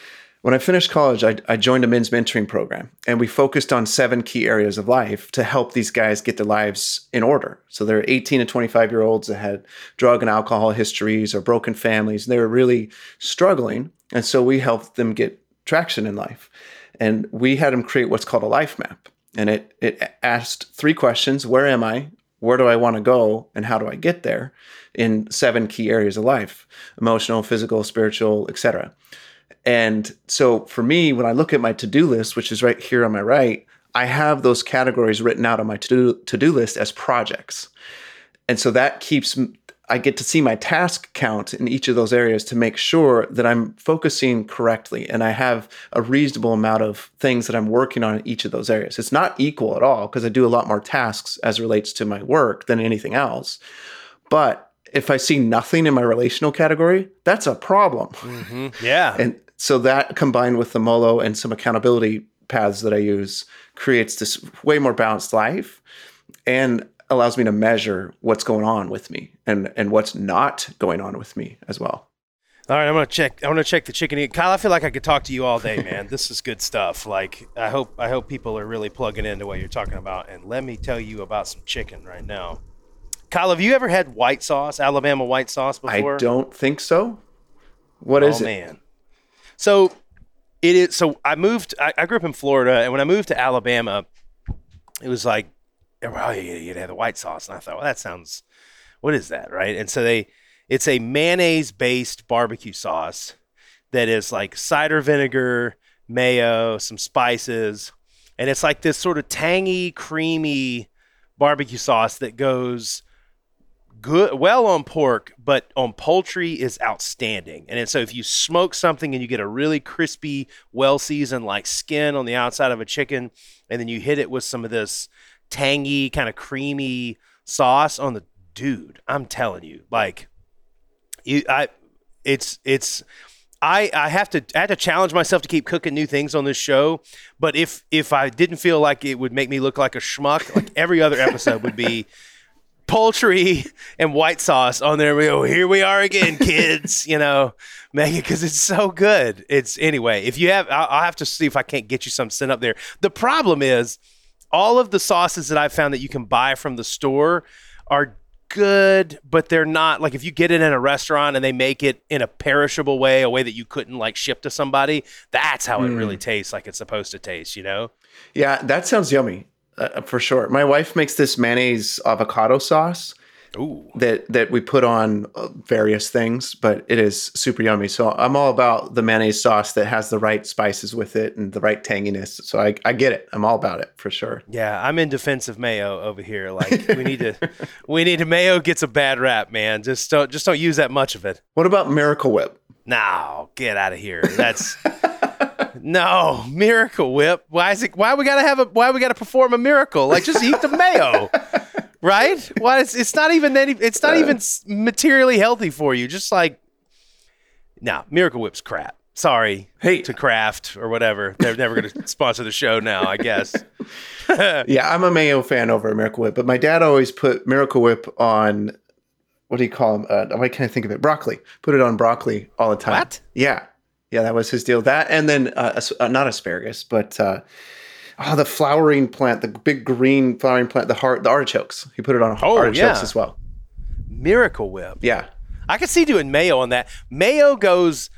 When I finished college, I joined a men's mentoring program, and we focused on 7 key areas of life to help these guys get their lives in order. So there are 18 and 25-year-olds that had drug and alcohol histories or broken families, and they were really struggling. And so we helped them get traction in life. And we had them create what's called a life map. And it asked 3 questions: where am I? Where do I want to go, and how do I get there, in 7 key areas of life: emotional, physical, spiritual, etc. And so for me, when I look at my to-do list, which is right here on my right, I have those categories written out on my to-do list as projects. And so that keeps, I get to see my task count in each of those areas to make sure that I'm focusing correctly. And I have a reasonable amount of things that I'm working on in each of those areas. It's not equal at all because I do a lot more tasks as it relates to my work than anything else. But if I see nothing in my relational category, that's a problem. Mm-hmm. Yeah. And so that, combined with the MOLO and some accountability paths that I use, creates this way more balanced life and allows me to measure what's going on with me and what's not going on with me as well. All right, I'm gonna check the chicken eat. Kyle, I feel like I could talk to you all day, man. This is good stuff. Like, I hope people are really plugging into what you're talking about. And let me tell you about some chicken right now. Kyle, have you ever had white sauce, Alabama white sauce, before? I don't think so. What is it? Oh, man. So It is. So I grew up in Florida, and when I moved to Alabama, it was like, oh, you'd have the white sauce. And I thought, well, that sounds, what is that? Right. And so it's a mayonnaise based barbecue sauce that is like cider vinegar, mayo, some spices. And it's like this sort of tangy, creamy barbecue sauce that goes good, well on pork, but on poultry is outstanding. And so if you smoke something and you get a really crispy, well-seasoned like skin on the outside of a chicken, and then you hit it with some of this tangy, kind of creamy sauce on the dude, I'm telling you, like I have to challenge myself to keep cooking new things on this show. But if I didn't feel like it would make me look like a schmuck, like every other episode would be poultry and white sauce on there. We go, here we are again, kids, you know, make it because it's so good. It's anyway, if you have, I'll have to see if I can't get you some sent up there. The problem is all of the sauces that I've found that you can buy from the store are good, but they're not like if you get it in a restaurant and they make it in a perishable way, a way that you couldn't like ship to somebody. That's how it really tastes like it's supposed to taste, you know? Yeah, that sounds yummy for sure. My wife makes this mayonnaise avocado sauce that we put on various things, but it is super yummy. So I'm all about the mayonnaise sauce that has the right spices with it and the right tanginess. So I get it. I'm all about it for sure. Yeah, I'm in defense of mayo over here. Like we need to mayo gets a bad rap, man. Just don't use that much of it. What about Miracle Whip? No, get out of here. That's no Miracle Whip. Why we gotta perform a miracle? Like just eat the mayo. Right? Well, it's not even any, it's not even materially healthy for you. Just like, nah, Miracle Whip's crap. Sorry, to Kraft or whatever. They're never going to sponsor the show now, I guess. Yeah, I'm a mayo fan over Miracle Whip, but my dad always put Miracle Whip on, what do you call them? Why can't I think of it? Broccoli. Put it on broccoli all the time. What? Yeah. Yeah, that was his deal. That and then, not asparagus, but... the flowering plant, the big green flowering plant, the artichokes. He put it on artichokes as well. Miracle Whip. Yeah. I could see doing mayo on that. Mayo goes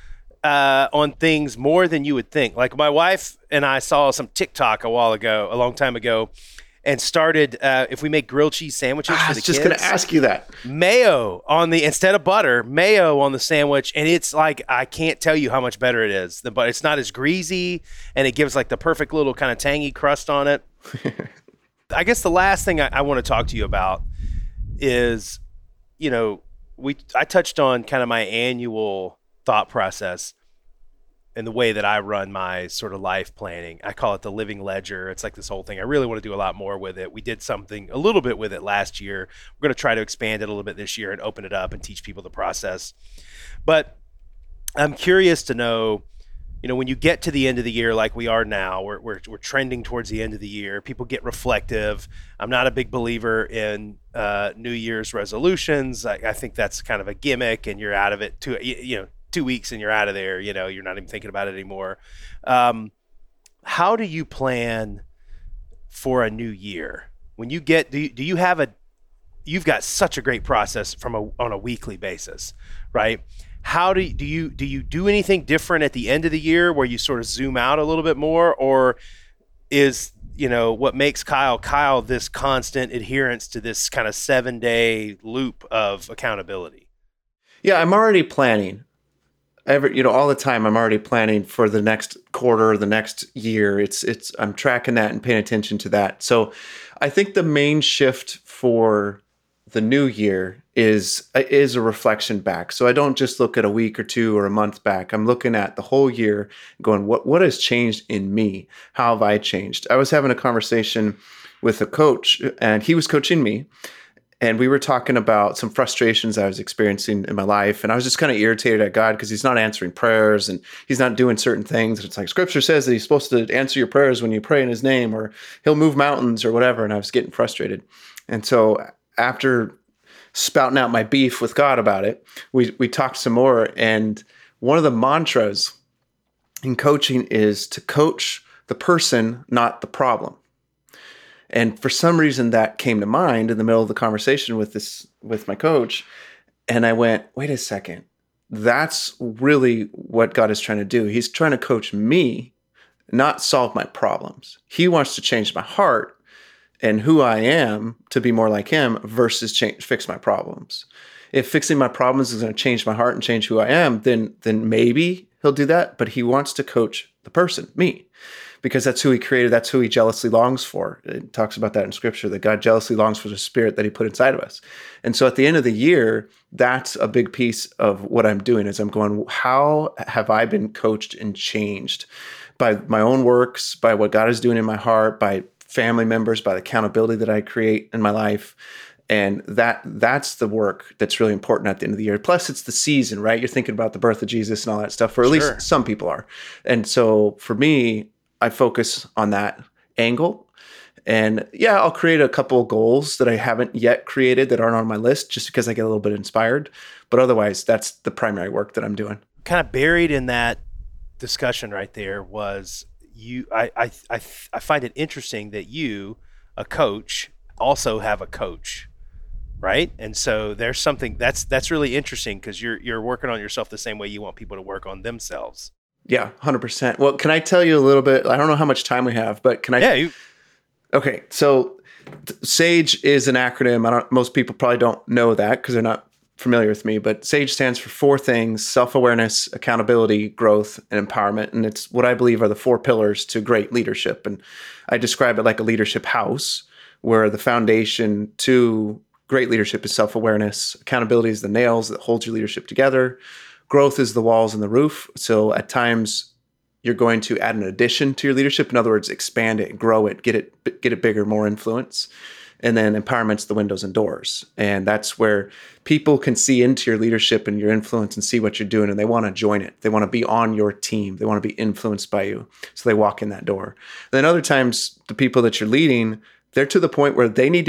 on things more than you would think. Like my wife and I saw some TikTok a long time ago, and started if we make grilled cheese sandwiches for the kids. I was just going to ask you that. Mayo on the, instead of butter, mayo on the sandwich. And it's like, I can't tell you how much better it is. But it's not as greasy, and it gives like the perfect little kind of tangy crust on it. I guess the last thing I want to talk to you about is, you know, I touched on kind of my annual thought process and the way that I run my sort of life planning. I call it the living ledger. It's like this whole thing. I really want to do a lot more with it. We did something a little bit with it last year. We're going to try to expand it a little bit this year and open it up and teach people the process. But I'm curious to know, you know, when you get to the end of the year, like we are now, we're trending towards the end of the year. People get reflective. I'm not a big believer in New Year's resolutions. I think that's kind of a gimmick, and you're out of it too, you know, 2 weeks and you're out of there, you know, you're not even thinking about it anymore. How do you plan for a new year? When you get, do you have you've got such a great process on a weekly basis, right? How do you do anything different at the end of the year where you sort of zoom out a little bit more, or is, you know, what makes Kyle this constant adherence to this kind of 7-day loop of accountability? Yeah, I'm already planning. Every, you know, all the time, I'm already planning for the next quarter, the next year. I'm tracking that and paying attention to that. So I think the main shift for the new year is a reflection back. So I don't just look at a week or two or a month back. I'm looking at the whole year going, what has changed in me? How have I changed? I was having a conversation with a coach, and he was coaching me. And we were talking about some frustrations I was experiencing in my life. And I was just kind of irritated at God because he's not answering prayers and he's not doing certain things. It's like scripture says that he's supposed to answer your prayers when you pray in his name, or he'll move mountains or whatever. And I was getting frustrated. And so after spouting out my beef with God about it, we talked some more. And one of the mantras in coaching is to coach the person, not the problem. And for some reason that came to mind in the middle of the conversation with my coach. And I went, wait a second, that's really what God is trying to do. He's trying to coach me, not solve my problems. He wants to change my heart and who I am to be more like him versus fix my problems. If fixing my problems is going to change my heart and change who I am, then maybe he'll do that. But he wants to coach the person, me, because that's who he created. That's who he jealously longs for. It talks about that in scripture, that God jealously longs for the spirit that he put inside of us. And so at the end of the year, that's a big piece of what I'm doing is I'm going, how have I been coached and changed by my own works, by what God is doing in my heart, by family members, by the accountability that I create in my life? And that's the work that's really important at the end of the year. Plus, it's the season, right? You're thinking about the birth of Jesus and all that stuff, or at least some people are. And so for me, I focus on that angle. And yeah, I'll create a couple of goals that I haven't yet created that aren't on my list just because I get a little bit inspired. But otherwise, that's the primary work that I'm doing. Kind of buried in that discussion right there was you. I find it interesting that you, a coach, also have a coach. Right. And so there's something that's really interesting because you're working on yourself the same way you want people to work on themselves. Yeah, 100%. Well, can I tell you a little bit? I don't know how much time we have, but can I? Yeah. Okay. So SAGE is an acronym. Most people probably don't know that because they're not familiar with me, but SAGE stands for four things: self-awareness, accountability, growth, and empowerment. And it's what I believe are the four pillars to great leadership. And I describe it like a leadership house where the foundation to great leadership is self-awareness. Accountability is the nails that hold your leadership together. Growth is the walls and the roof. So at times you're going to add an addition to your leadership. In other words, expand it, grow it, get it bigger, more influence. And then empowerment's the windows and doors. And that's where people can see into your leadership and your influence and see what you're doing. And they want to join it. They want to be on your team. They want to be influenced by you. So they walk in that door. And then other times the people that you're leading, they're to the point where they need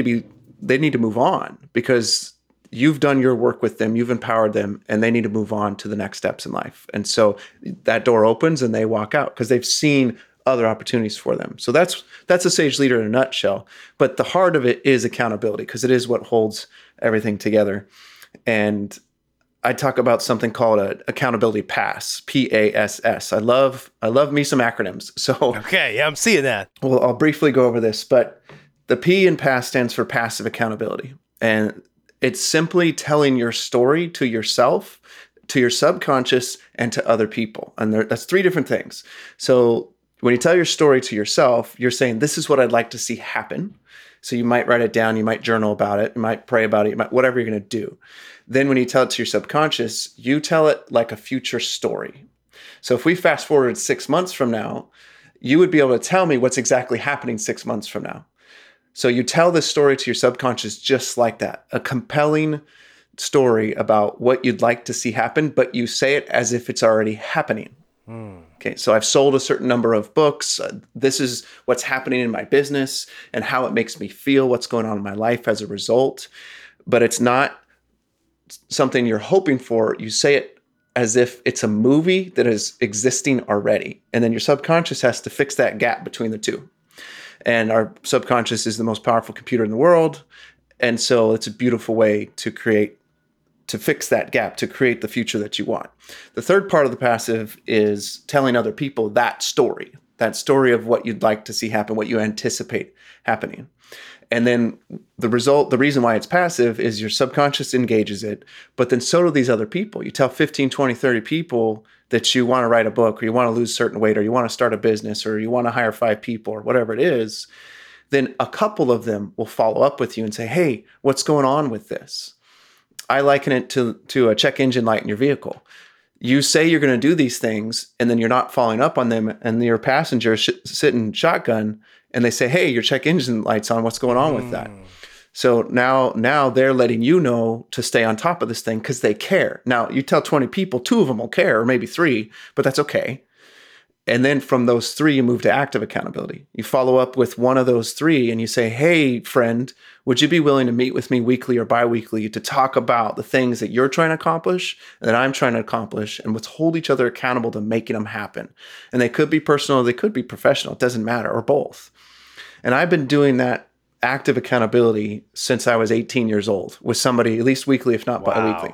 to move on because you've done your work with them, you've empowered them, and they need to move on to the next steps in life. And so that door opens and they walk out because they've seen other opportunities for them. So that's a SAGE leader in a nutshell. But the heart of it is accountability because it is what holds everything together. And I talk about something called an accountability PASS, PASS. I love me some acronyms. So okay, yeah, I'm seeing that. Well, I'll briefly go over this, but the P in PASS stands for passive accountability. And it's simply telling your story to yourself, to your subconscious, and to other people. And that's three different things. So when you tell your story to yourself, you're saying, this is what I'd like to see happen. So you might write it down, you might journal about it, you might pray about it, whatever you're going to do. Then when you tell it to your subconscious, you tell it like a future story. So if we fast forward 6 months from now, you would be able to tell me what's exactly happening 6 months from now. So you tell this story to your subconscious just like that, a compelling story about what you'd like to see happen, but you say it as if it's already happening. Mm. Okay, so I've sold a certain number of books. This is what's happening in my business and how it makes me feel, what's going on in my life as a result. But it's not something you're hoping for. You say it as if it's a movie that is existing already. And then your subconscious has to fix that gap between the two. And our subconscious is the most powerful computer in the world. And so it's a beautiful way to fix that gap, to create the future that you want. The third part of the passive is telling other people that story of what you'd like to see happen, what you anticipate happening. And then the reason why it's passive is your subconscious engages it, but then so do these other people. You tell 15, 20, 30 people that you want to write a book or you want to lose certain weight or you want to start a business or you want to hire 5 people or whatever it is, then a couple of them will follow up with you and say, hey, what's going on with this? I liken it to a check engine light in your vehicle. You say you're going to do these things and then you're not following up on them and your passenger is sitting shotgun and they say, hey, your check engine light's on, what's going on with that? So now they're letting you know to stay on top of this thing because they care. Now, you tell 20 people, 2 of them will care, or maybe 3, but that's okay. And then from those 3, you move to active accountability. You follow up with one of those 3 and you say, hey, friend, would you be willing to meet with me weekly or biweekly to talk about the things that you're trying to accomplish and that I'm trying to accomplish, and let's hold each other accountable to making them happen? And they could be personal, they could be professional, it doesn't matter, or both. And I've been doing that active accountability since I was 18 years old with somebody at least weekly, if not bi-weekly.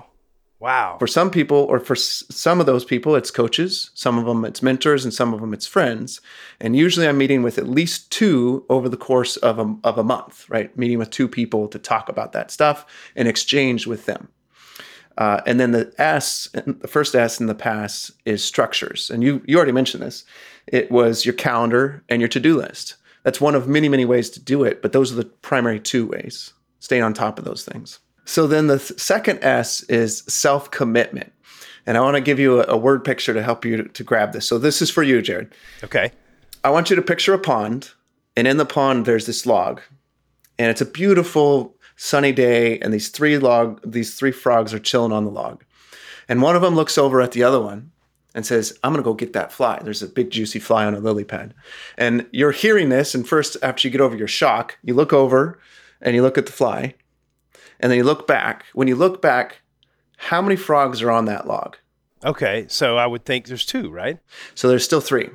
Wow. For some people, or for some of those people, it's coaches. Some of them, it's mentors, and some of them, it's friends. And usually I'm meeting with at least two over the course of a month, right? Meeting with two people to talk about that stuff and exchange with them. And then the S, the first S in the PASS is structures. And you already mentioned this. It was your calendar and your to-do list. That's one of many, many ways to do it, but those are the primary two ways. Stay on top of those things. So then the second S is self-commitment. And I want to give you a word picture to help you to grab this. So this is for you, Jarrod. Okay. I want you to picture a pond, and in the pond, there's this log. And it's a beautiful sunny day, and these three frogs are chilling on the log. And one of them looks over at the other one and says, I'm going to go get that fly. There's a big juicy fly on a lily pad. And you're hearing this, and first, after you get over your shock, you look over and you look at the fly, and then you look back. When you look back, how many frogs are on that log? Okay, so I would think there's two, right? So there's still three,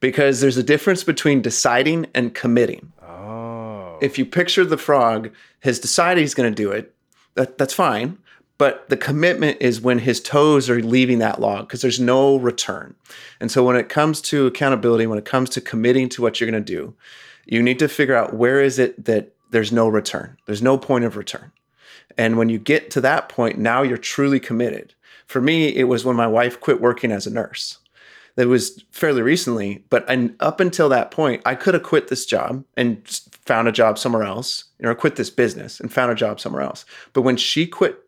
because there's a difference between deciding and committing. Oh. If you picture the frog has decided he's going to do it, that's fine. But the commitment is when his toes are leaving that log, because there's no return. And so when it comes to accountability, when it comes to committing to what you're going to do, you need to figure out where is it that there's no return. There's no point of return. And when you get to that point, now you're truly committed. For me, it was when my wife quit working as a nurse. That was fairly recently, but up until that point, I could have quit this job and found a job somewhere else, or quit this business and found a job somewhere else. But when she quit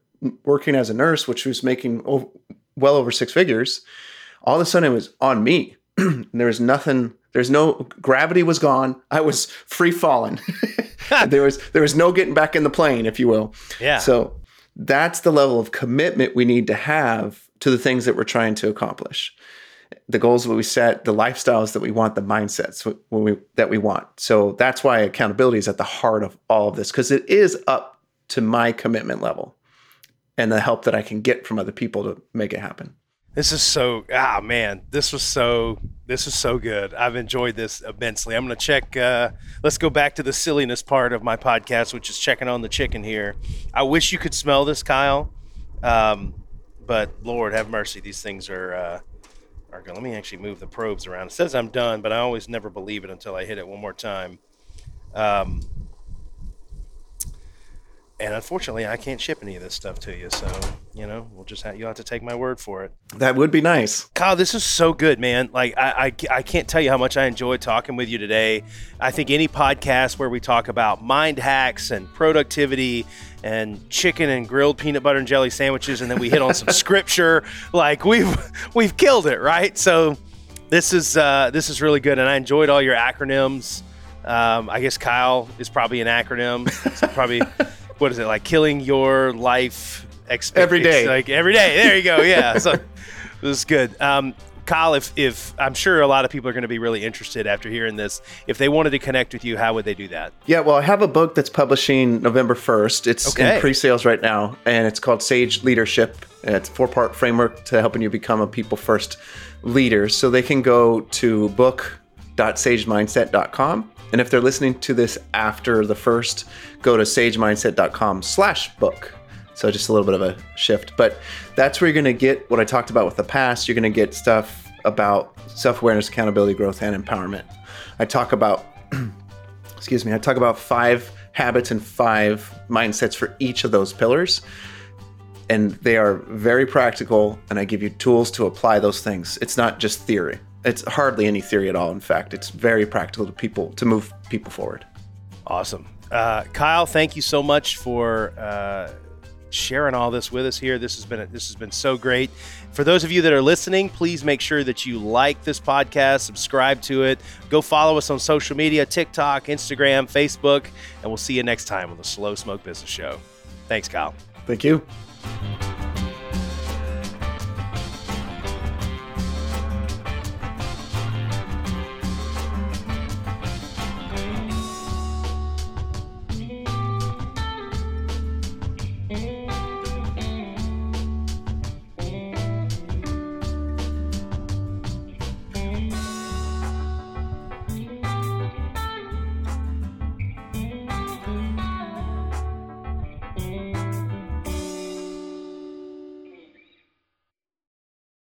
working as a nurse, which was making well over six figures, all of a sudden it was on me. There was nothing. There's no gravity was gone. I was free falling. There was no getting back in the plane, if you will. Yeah. So that's the level of commitment we need to have to the things that we're trying to accomplish, the goals that we set, the lifestyles that we want, the mindsets that we want. So that's why accountability is at the heart of all of this, because it is up to my commitment level and the help that I can get from other people to make it happen. This is so, this is so good. I've enjoyed this immensely. I'm going to check, let's go back to the silliness part of my podcast, which is checking on the chicken here. I wish you could smell this, Kyle. But Lord have mercy. These things are good. Let me actually move the probes around. It says I'm done, but I always never believe it until I hit it one more time. And unfortunately, I can't ship any of this stuff to you. So, we'll just you'll have to take my word for it. That would be nice. Kyle, this is so good, man. Like, I can't tell you how much I enjoyed talking with you today. I think any podcast where we talk about mind hacks and productivity and chicken and grilled peanut butter and jelly sandwiches, and then we hit on some scripture, like we've killed it, right? So this is really good. And I enjoyed all your acronyms. I guess Kyle is probably an acronym. It's probably... What is it, like killing your life every day? Like every day. There you go. Yeah. So this is good. Kyle, if I'm sure a lot of people are going to be really interested after hearing this, if they wanted to connect with you, how would they do that? Yeah. Well, I have a book that's publishing November 1st. It's in pre-sales right now, and it's called Sage Leadership. And it's a 4-part framework to helping you become a people first leader. So they can go to book.sagemindset.com. And if they're listening to this after the first, go to sagemindset.com/book. So just a little bit of a shift. But that's where you're going to get what I talked about with the past. You're going to get stuff about self-awareness, accountability, growth, and empowerment. I talk about, I talk about 5 habits and 5 mindsets for each of those pillars. And they are very practical. And I give you tools to apply those things. It's not just theory. It's hardly any theory at all. In fact, it's very practical to move people forward. Awesome. Kyle, thank you so much for sharing all this with us here. This has been so great. For those of you that are listening, please make sure that you like this podcast, subscribe to it, go follow us on social media, TikTok, Instagram, Facebook, and we'll see you next time on the Slow Smoke Business Show. Thanks, Kyle. Thank you.